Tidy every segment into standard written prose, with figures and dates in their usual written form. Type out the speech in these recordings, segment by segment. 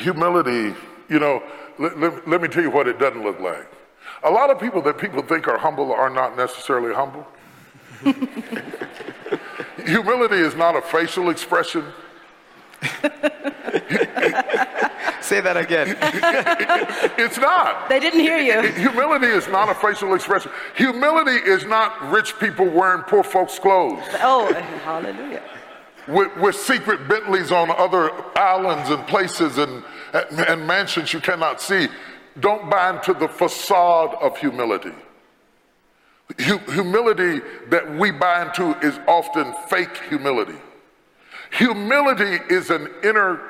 Humility, let me tell you what it doesn't look like. A lot of people that people think are humble are not necessarily humble. Humility is not a facial expression. Say that again. It's not. They didn't hear you. Humility is not a facial expression. Humility is not rich people wearing poor folks' clothes. Oh, hallelujah. With secret Bentleys on other islands and places and mansions you cannot see. Don't buy into the facade of humility. Humility that we buy into is often fake humility. Humility is an inner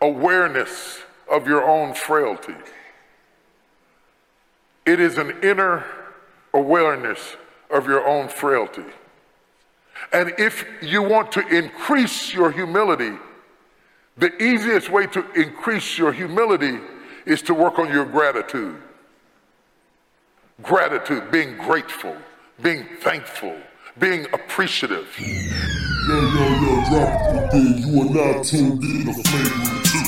awareness of your own frailty. It is an inner awareness of your own frailty. And if you want to increase your humility, the easiest way to increase your humility is to work on your gratitude. Gratitude, being grateful, being thankful, being appreciative. Yo, drop the beat. You are now tuned in to Flagrant 2.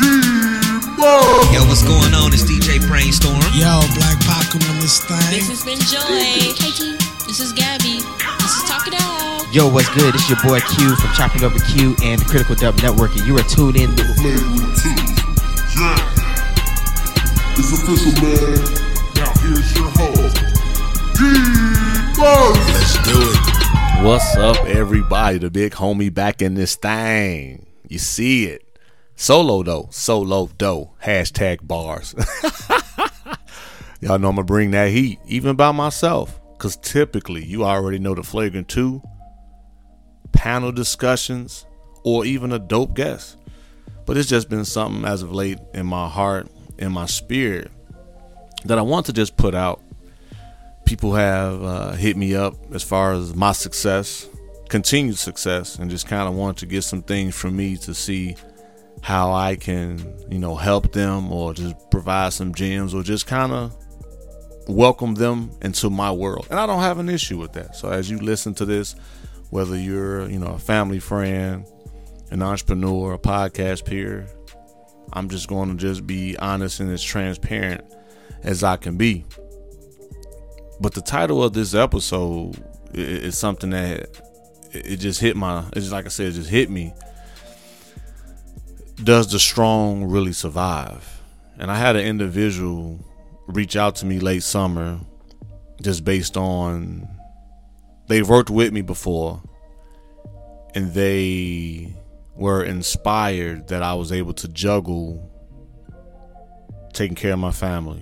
D-Murph! Yo, what's going on? It's DJ Brainstorm. Yo, Black Pac on this thing. This has been Joy. Katie, this is Gabby. This is Talk It Out. Yo, what's good? It's your boy Q from Chopping Up with Q and the Critical Dub Network, and you are tuned in to Flagrant 2. Yeah. It's official, man. Now here's your host, D-Murph. Let's do it. What's up, everybody? The big homie back in this thing. You see it. Solo dough. #bars. Y'all know I'm going to bring that heat, even by myself. Because typically, you already know the Flagrant 2, panel discussions, or even a dope guest. But it's just been something as of late in my heart, in my spirit, that I want to just put out. People have hit me up as far as my success, continued success, and just kind of want to get some things from me to see how I can, help them or just provide some gems or just kind of welcome them into my world. And I don't have an issue with that. So as you listen to this, whether you're, a family friend, an entrepreneur, a podcast peer, I'm just going to just be honest and as transparent as I can be. But the title of this episode is something that it just hit me. Does the strong really survive? And I had an individual reach out to me late summer just based on they've worked with me before and they were inspired that I was able to juggle taking care of my family,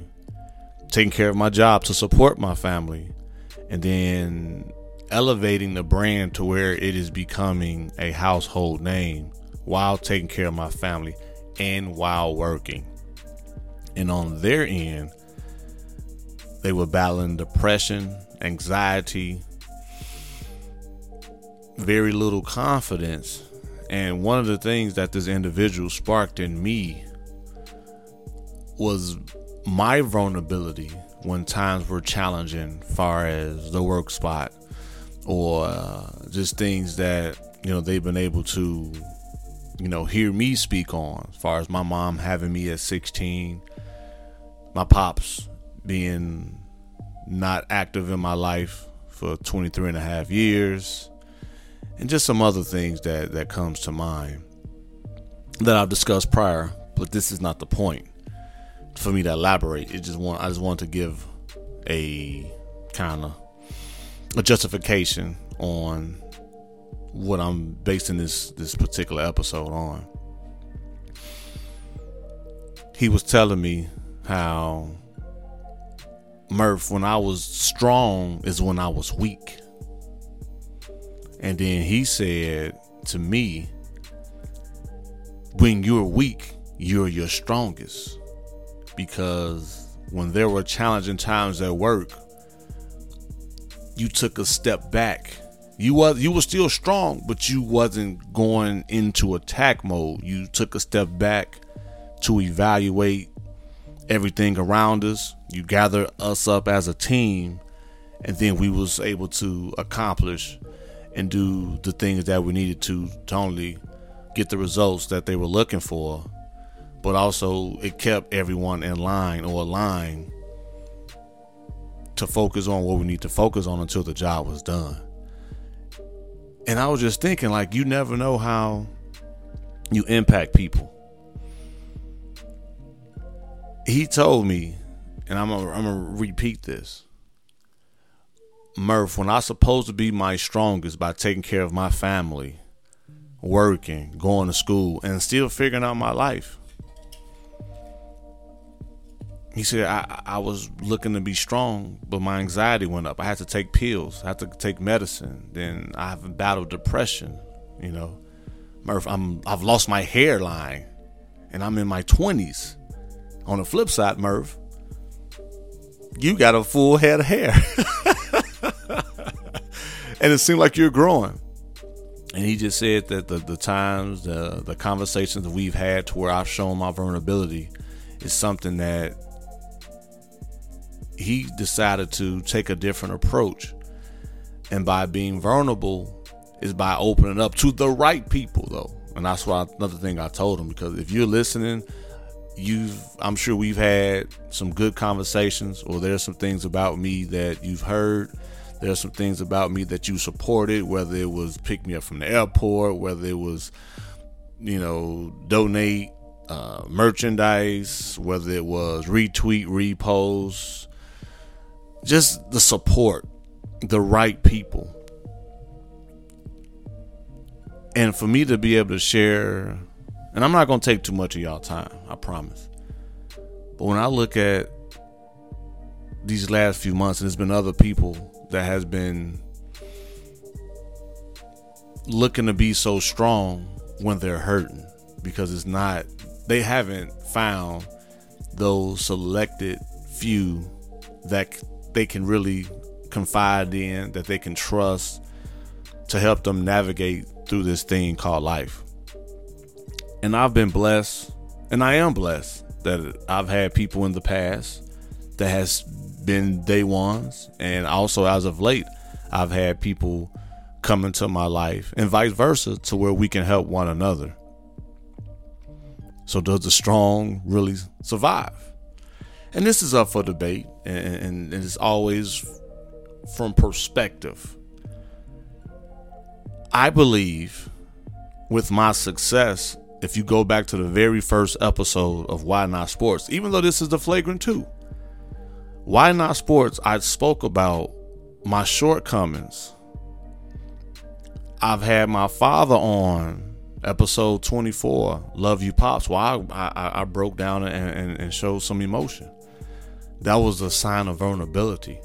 taking care of my job to support my family, and then elevating the brand to where it is becoming a household name while taking care of my family and while working. And on their end, they were battling depression, anxiety, very little confidence. And one of the things that this individual sparked in me was my vulnerability when times were challenging, far as the work spot or just things that they've been able to hear me speak on, as far as my mom having me at 16, my pops being not active in my life for 23 and a half years, and just some other things that comes to mind that I've discussed prior, but this is not the point for me to elaborate. I just want to give a kind of a justification on what I'm basing this particular episode on. He was telling me how, Murph, when I was strong is when I was weak. And then he said to me, when you're weak, you're your strongest. Because when there were challenging times at work, you took a step back. You were still strong, but you wasn't going into attack mode. You took a step back to evaluate everything around us. You gathered us up as a team, and then we was able to accomplish and do the things that we needed to only get the results that they were looking for. but also it kept everyone in line or aligned to focus on what we need to focus on until the job was done. And I was just thinking, like, you never know how you impact people. He told me, and I'm gonna repeat this, Murph, when I was supposed to be my strongest by taking care of my family, working, going to school, and still figuring out my life. He said, I was looking to be strong, but my anxiety went up. I had to take pills. I had to take medicine. Then I've battled depression. You know, Murph, I've lost my hairline, and I'm in my 20s. On the flip side, Murph, you got a full head of hair. And it seemed like you're growing. And he just said that the times, the conversations that we've had to where I've shown my vulnerability is something that he decided to take a different approach. And by being vulnerable is by opening up to the right people, though. And that's why another thing I told him, because if you're listening, I'm sure we've had some good conversations, or there's some things about me that you've heard. There's some things about me that you supported, whether it was pick me up from the airport, whether it was, you know, donate merchandise, whether it was retweet, repost, just the support, the right people. And for me to be able to share, and I'm not going to take too much of y'all time, I promise. But when I look at these last few months, and there's been other people that has been looking to be so strong when they're hurting, because it's not, they haven't found those selected few that they can really confide in, that they can trust to help them navigate through this thing called life. And I've been blessed, and I am blessed, that I've had people in the past that has been day ones. And also as of late, I've had people come into my life and vice versa, to where we can help one another. So does the strong really survive? And this is up for debate, and it's always from perspective. I believe with my success, if you go back to the very first episode of Why Not Sports, even though this is the Flagrant 2, Why Not Sports, I spoke about my shortcomings. I've had my father on episode 24, Love You Pops, where I broke down and showed some emotion. That was a sign of vulnerability.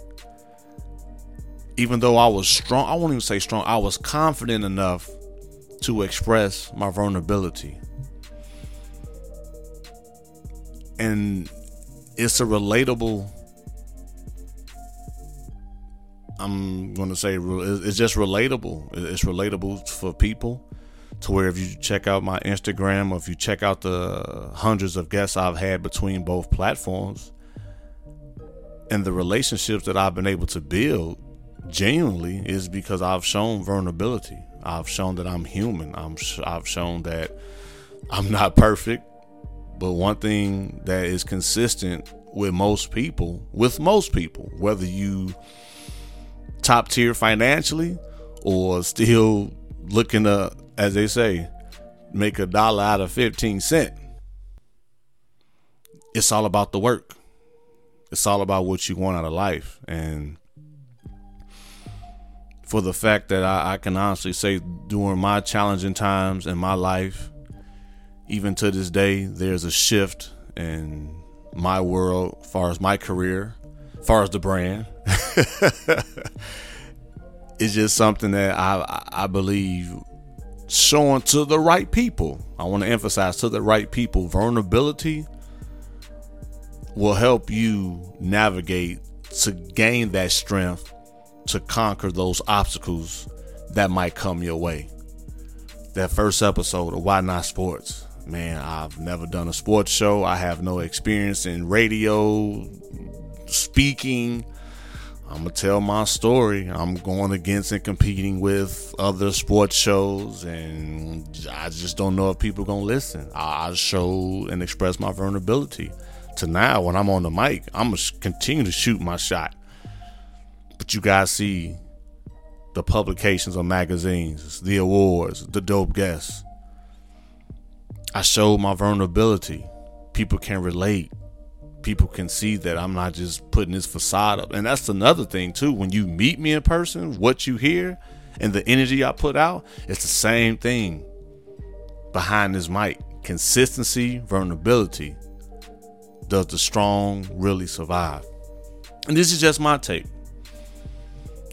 Even though I was strong, I won't even say strong, I was confident enough to express my vulnerability. And it's a relatable, I'm going to say it's just relatable. It's relatable for people, to where if you check out my Instagram, or if you check out the hundreds of guests I've had between both platforms, and the relationships that I've been able to build genuinely is because I've shown vulnerability. I've shown that I'm human. I've shown that I'm not perfect. But one thing that is consistent with most people, whether you top tier financially or still looking to, as they say, make $1 out of 15 cents, it's all about the work. It's all about what you want out of life. And for the fact that I can honestly say, during my challenging times in my life, even to this day, there's a shift in my world, as far as my career, as far as the brand. It's just something that I believe showing to the right people. I want to emphasize, to the right people, vulnerability will help you navigate to gain that strength, to conquer those obstacles that might come your way. That first episode of Why Not Sports, man, I've never done a sports show. I have no experience in radio, speaking, I'm gonna tell my story. I'm going against and competing with other sports shows, and I just don't know if people gonna listen. I show and express my vulnerability. To now, when I'm on the mic, I'm gonna continue to shoot my shot. But you guys see the publications of magazines, the awards, the dope guests. I showed my vulnerability. People can relate. People can see that I'm not just putting this facade up. And that's another thing too. When you meet me in person, what you hear and the energy I put out, it's the same thing behind this mic. Consistency, vulnerability. Does the strong really survive? And this is just my take.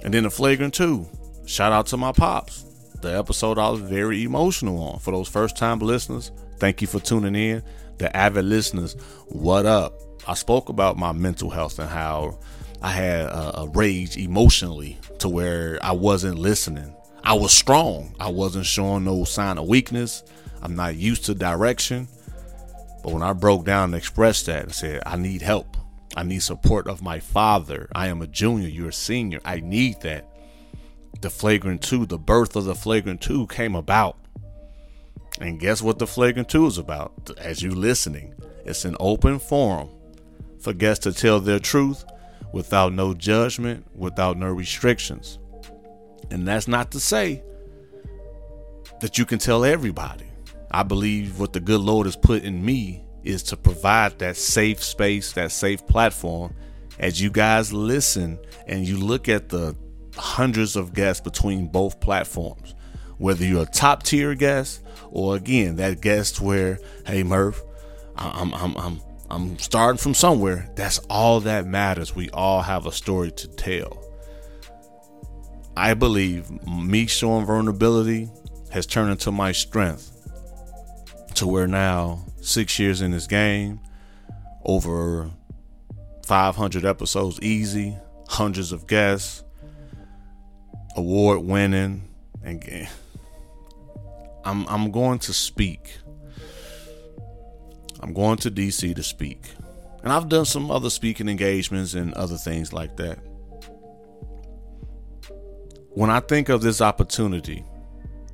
And then the Flagrant 2. Shout out to my pops. The episode I was very emotional on. For those first time listeners, thank you for tuning in. The avid listeners, what up? I spoke about my mental health and how I had a rage emotionally to where I wasn't listening. I was strong. I wasn't showing no sign of weakness. I'm not used to direction. But when I broke down and expressed that and said, I need help. I need support of my father. I am a junior. You're a senior. I need that. The Flagrant 2, the birth of the Flagrant 2 came about. And guess what the Flagrant 2 is about? As you listening, it's an open forum for guests to tell their truth without no judgment, without no restrictions. And that's not to say that you can tell everybody. I believe what the good Lord has put in me is to provide that safe space, that safe platform. As you guys listen and you look at the hundreds of guests between both platforms, whether you're a top tier guest or again that guest where, hey Murph, I'm starting from somewhere. That's all that matters. We all have a story to tell. I believe me showing vulnerability has turned into my strength, to where now 6 years in this game, over 500 episodes easy, hundreds of guests, award winning, and I'm going to speak. I'm going to DC to speak. And I've done some other speaking engagements and other things like that. When I think of this opportunity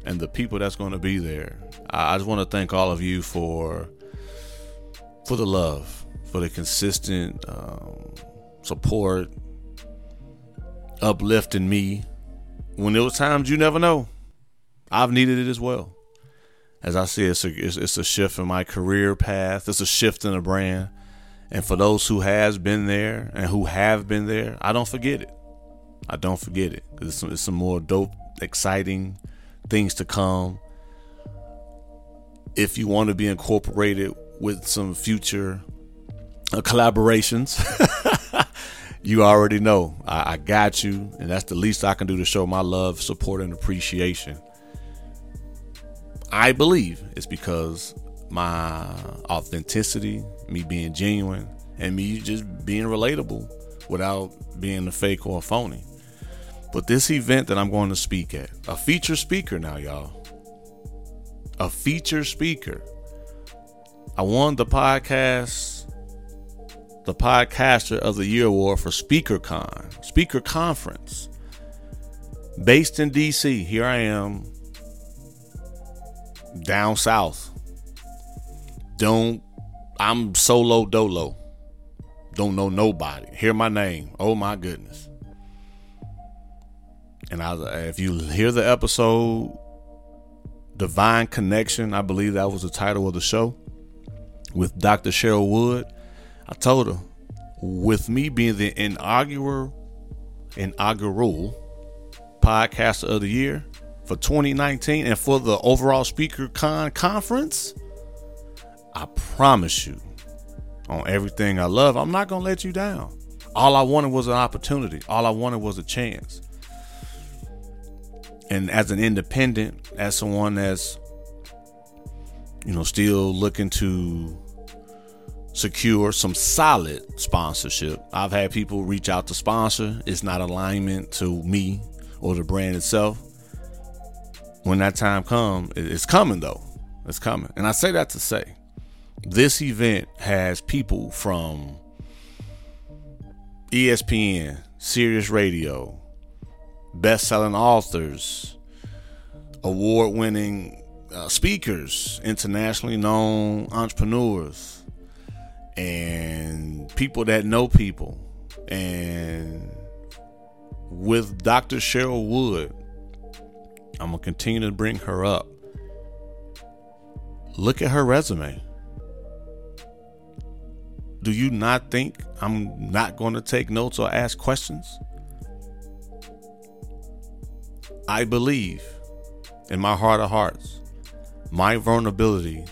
and the people that's going to be there, I just want to thank all of you for the love, for the consistent support, uplifting me. When there was times you never know, I've needed it as well. As I said, it's a shift in my career path. It's a shift in the brand. And for those who has been there and who have been there, I don't forget it. I don't forget it. Because it's some more dope, exciting things to come. If you want to be incorporated with some future collaborations, you already know I got you, and that's the least I can do to show my love, support, and appreciation. I believe it's because my authenticity, me being genuine, and me just being relatable without being a fake or a phony. But this event that I'm going to speak at, a featured speaker now, y'all. A featured speaker. I won the Podcaster of the Year Award for SpeakerCon, Speaker Conference, based in DC. Here I am, down south. I'm solo dolo. Don't know nobody. Hear my name. Oh my goodness. And if you hear the episode, Divine Connection, I believe that was the title of the show, with Dr. Cheryl Wood, I told her, with me being the inaugural Podcaster of the Year for 2019 and for the overall SpeakerCon conference, I promise you, on everything I love, I'm not going to let you down. All I wanted was an opportunity. All I wanted was a chance. And as an independent, as someone that's, you know, still looking to secure some solid sponsorship. I've had people reach out to sponsor. It's not alignment to me or the brand itself. When that time comes, it's coming though. It's coming. And I say that to say, this event has people from ESPN, Sirius Radio, best-selling authors, award-winning speakers, internationally known entrepreneurs, and people that know people. And with Dr. Cheryl Wood, I'm going to continue to bring her up. Look at her resume. Do you not think I'm not going to take notes or ask questions? I believe in my heart of hearts, my vulnerability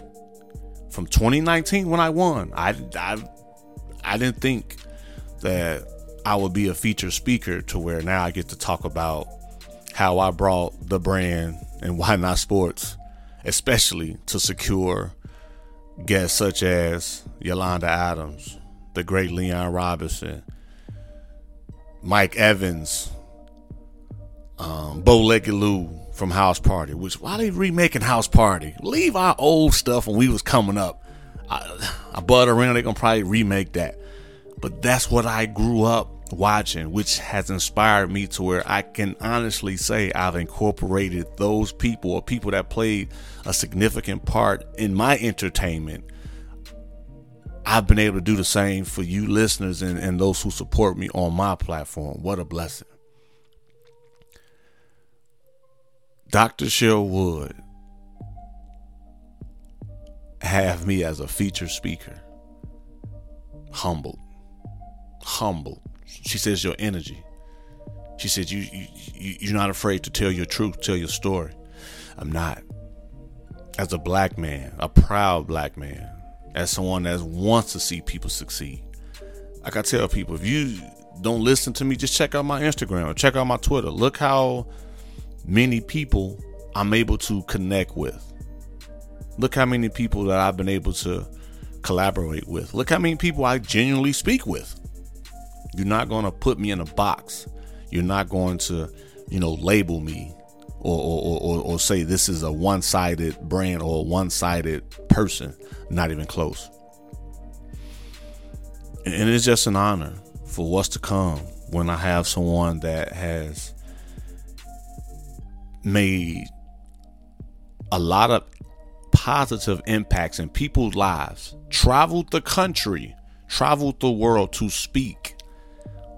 from 2019 when I won, I didn't think that I would be a featured speaker to where now I get to talk about how I brought the brand and Why Not Sports, especially to secure guests such as Yolanda Adams, the great Leon Robinson, Mike Evans, Bo Lakey from House Party. Which, why they remaking House Party? Leave our old stuff when we was coming up. I butt around, they're going to probably remake that. But that's what I grew up watching, which has inspired me to where I can honestly say I've incorporated those people or people that played a significant part in my entertainment. I've been able to do the same for you listeners and those who support me on my platform. What a blessing. Dr. Cheryl Wood have me as a featured speaker. Humbled. She says your energy. She says you're not afraid to tell your truth, tell your story. I'm not. As a black man, a proud black man, as someone that wants to see people succeed. Like I tell people, if you don't listen to me, just check out my Instagram or check out my Twitter. Look how many people I'm able to connect with. Look how many people that I've been able to collaborate with. Look how many people I genuinely speak with. You're not going to put me in a box. You're not going to, label me or say this is a one-sided brand or a one-sided person. Not even close. And it's just an honor for what's to come when I have someone that has made a lot of positive impacts in people's lives, traveled the country, traveled the world to speak,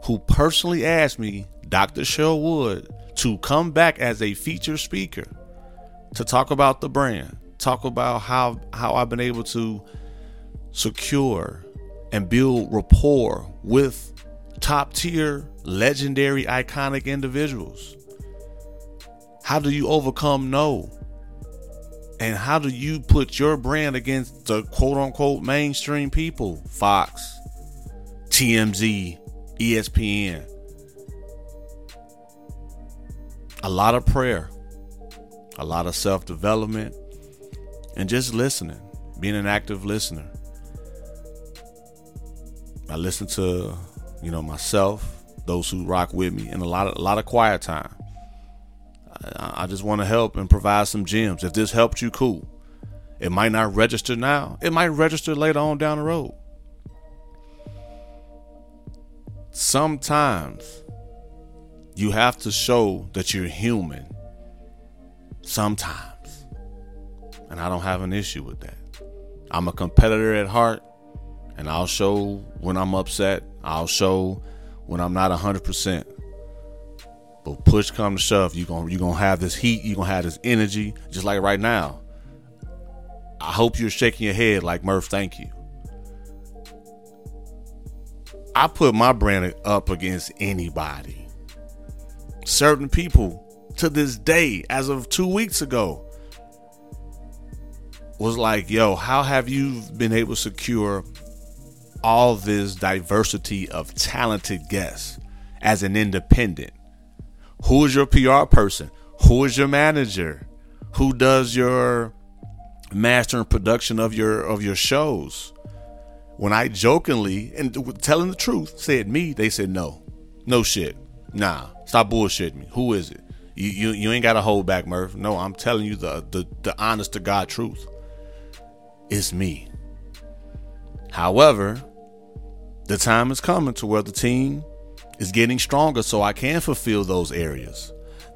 who personally asked me, Dr. Cheryl Wood, to come back as a featured speaker to talk about the brand, talk about how I've been able to secure and build rapport with top tier, legendary, iconic individuals. How do you overcome no? And how do you put your brand against the quote unquote mainstream people? Fox, TMZ, ESPN. A lot of prayer, a lot of self-development, and just listening, being an active listener. I listen to, myself, those who rock with me, and a lot of quiet time. I just want to help and provide some gems. If this helped you, cool. It might not register now. It might register later on down the road. Sometimes you have to show that you're human. Sometimes. And I don't have an issue with that. I'm a competitor at heart, and I'll show when I'm upset. I'll show when I'm not 100%. But push come to shove, you're gonna have this heat, you're gonna have this energy, just like right now. I hope you're shaking your head like, Murph, thank you. I put my brand up against anybody. Certain people to this day, as of 2 weeks ago, was like, yo, how have you been able to secure all this diversity of talented guests as an independent? Who is your PR person? Who is your manager? Who does your master and production of your shows? When I jokingly and telling the truth said me, they said no shit, nah, stop bullshitting me. Who is it? You ain't got to hold back, Murph. No, I'm telling you the honest to God truth. It's me. However, the time is coming to where the team is getting stronger so I can fulfill those areas.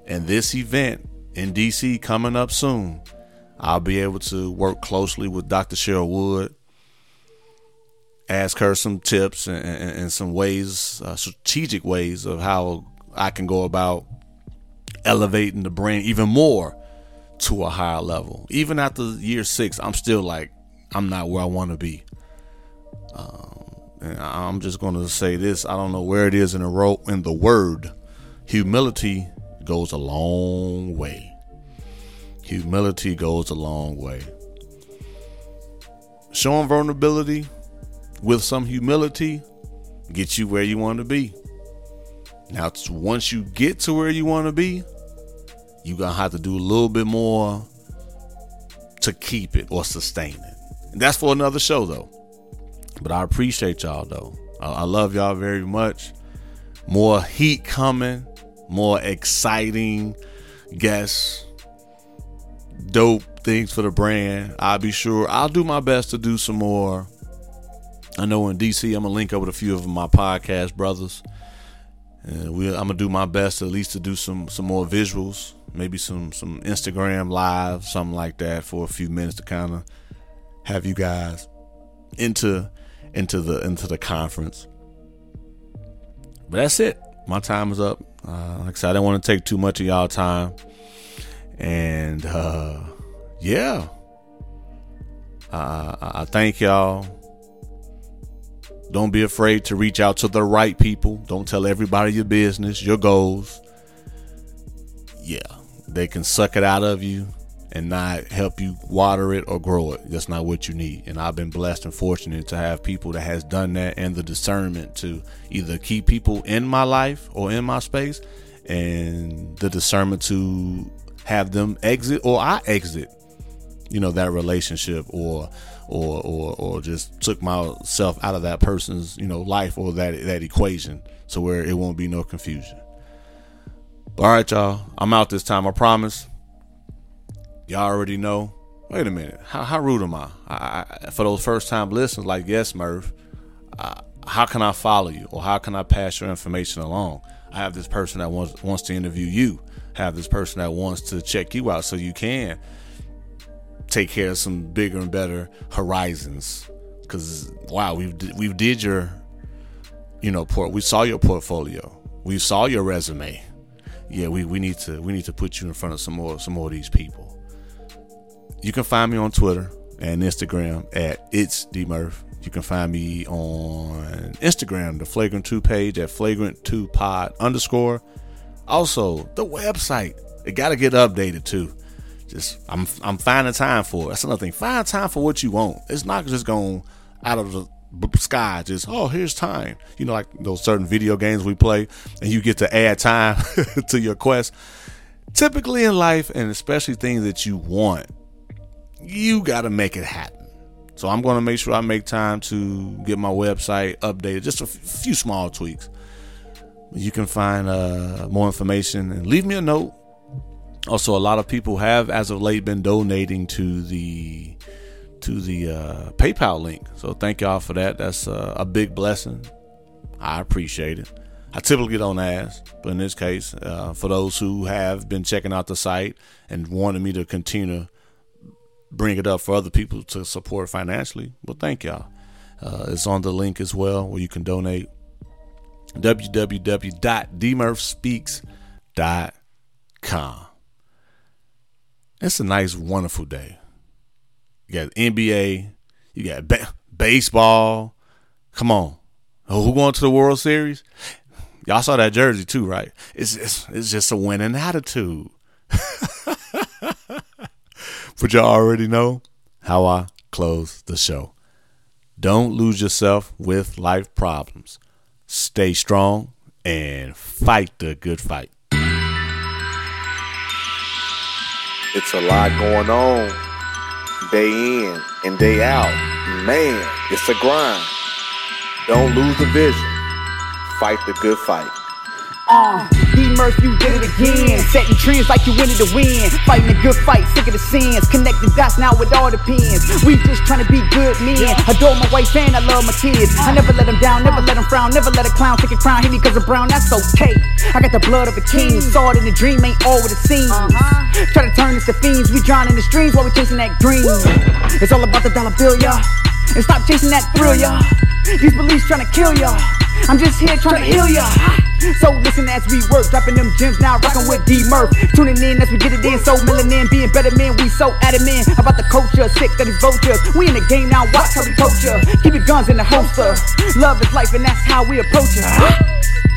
And this event in DC coming up soon, I'll be able to work closely with Dr. Cheryl Wood, ask her some tips and some ways, strategic ways of how I can go about elevating the brand even more to a higher level. Even after year 6, I'm still like, I'm not where I want to be. And I'm just going to say this. I don't know where it is in the word. Humility goes a long way. Humility goes a long way. Showing vulnerability with some humility gets you where you want to be. Now, once you get to where you want to be, you're going to have to do a little bit more to keep it or sustain it. And that's for another show, though. But I appreciate y'all, though. I love y'all very much. More heat coming. More exciting guests. Dope things for the brand. I'll be sure. I'll do my best to do some more. I know in DC, I'm going to link up with a few of my podcast brothers. And I'm going to do my best at least to do some more visuals. Maybe some Instagram live, something like that for a few minutes to kind of have you guys into the conference. But that's it. My time is up. Like I said, I didn't want to take too much of y'all time. And I thank y'all. Don't be afraid to reach out to the right people. Don't tell everybody your business, your goals. Yeah, they can suck it out of you and not help you water it or grow it. That's not what you need. And I've been blessed and fortunate to have people that has done that and the discernment to either keep people in my life or in my space, and the discernment to have them exit, or I exit, that relationship, or just took myself out of that person's, life, or that equation, so where it won't be no confusion. All right, y'all, I'm out this time. I promise. Y'all already know. Wait a minute. How rude am I? For those first time listeners, like, yes, Murph, how can I follow you? Or how can I pass your information along? I have this person that wants to interview you. I have this person that wants to check you out so you can take care of some bigger and better horizons. Because, wow, we've did your, we saw your portfolio. We saw your resume. Yeah, we need to put you in front of some more of these people. You can find me on Twitter and Instagram at It's D-Murph. You can find me on Instagram, the Flagrant 2 page at Flagrant2Pod_. Also, the website, it got to get updated too. Just I'm finding time for it. That's another thing. Find time for what you want. It's not just going out of the sky. Just, oh, here's time. Like those certain video games we play, and you get to add time to your quest. Typically in life, and especially things that you want, you got to make it happen. So I'm going to make sure I make time to get my website updated. Just a few small tweaks. You can find more information and leave me a note. Also, a lot of people have, as of late, been donating to the PayPal link. So thank y'all for that. That's a big blessing. I appreciate it. I typically don't ask, but in this case, for those who have been checking out the site and wanted me to continue bring it up for other people to support financially, well, thank y'all. It's on the link as well, where you can donate. www.dmurphspeaks.com. It's a nice, wonderful day. You got NBA, you got baseball. Come on, who going to the World Series? Y'all saw that jersey too, right? It's just a winning attitude. But y'all already know how I close the show. Don't lose yourself with life problems. Stay strong and fight the good fight. It's a lot going on, day in and day out. Man, it's a grind. Don't lose the vision. Fight the good fight. D-Murph, you did it again. Setting trends like you wanted to win. Fighting a good fight, sick of the sins. Connecting dots now with all the pins. We just trying to be good men. Adore my wife and I love my kids. I never let them down, never let them frown. Never let a clown take a crown. Hit me cause I'm brown, that's okay. I got the blood of a king. Saw it in the dream, ain't all what it seems. Try to turn us to fiends. We drown in the streams while we chasing that dream. It's all about the dollar bill, y'all. And stop chasing that thrill, y'all. These police trying to kill y'all. I'm just here trying to heal y'all. So listen as we work, dropping them gems now, rocking with D-Murph. Tuning in as we get it in, so melanin, being better men, we so adamant about the culture, sick that is vultures. We in the game now, watch how we culture. Keep your guns in the holster. Love is life and that's how we approach it.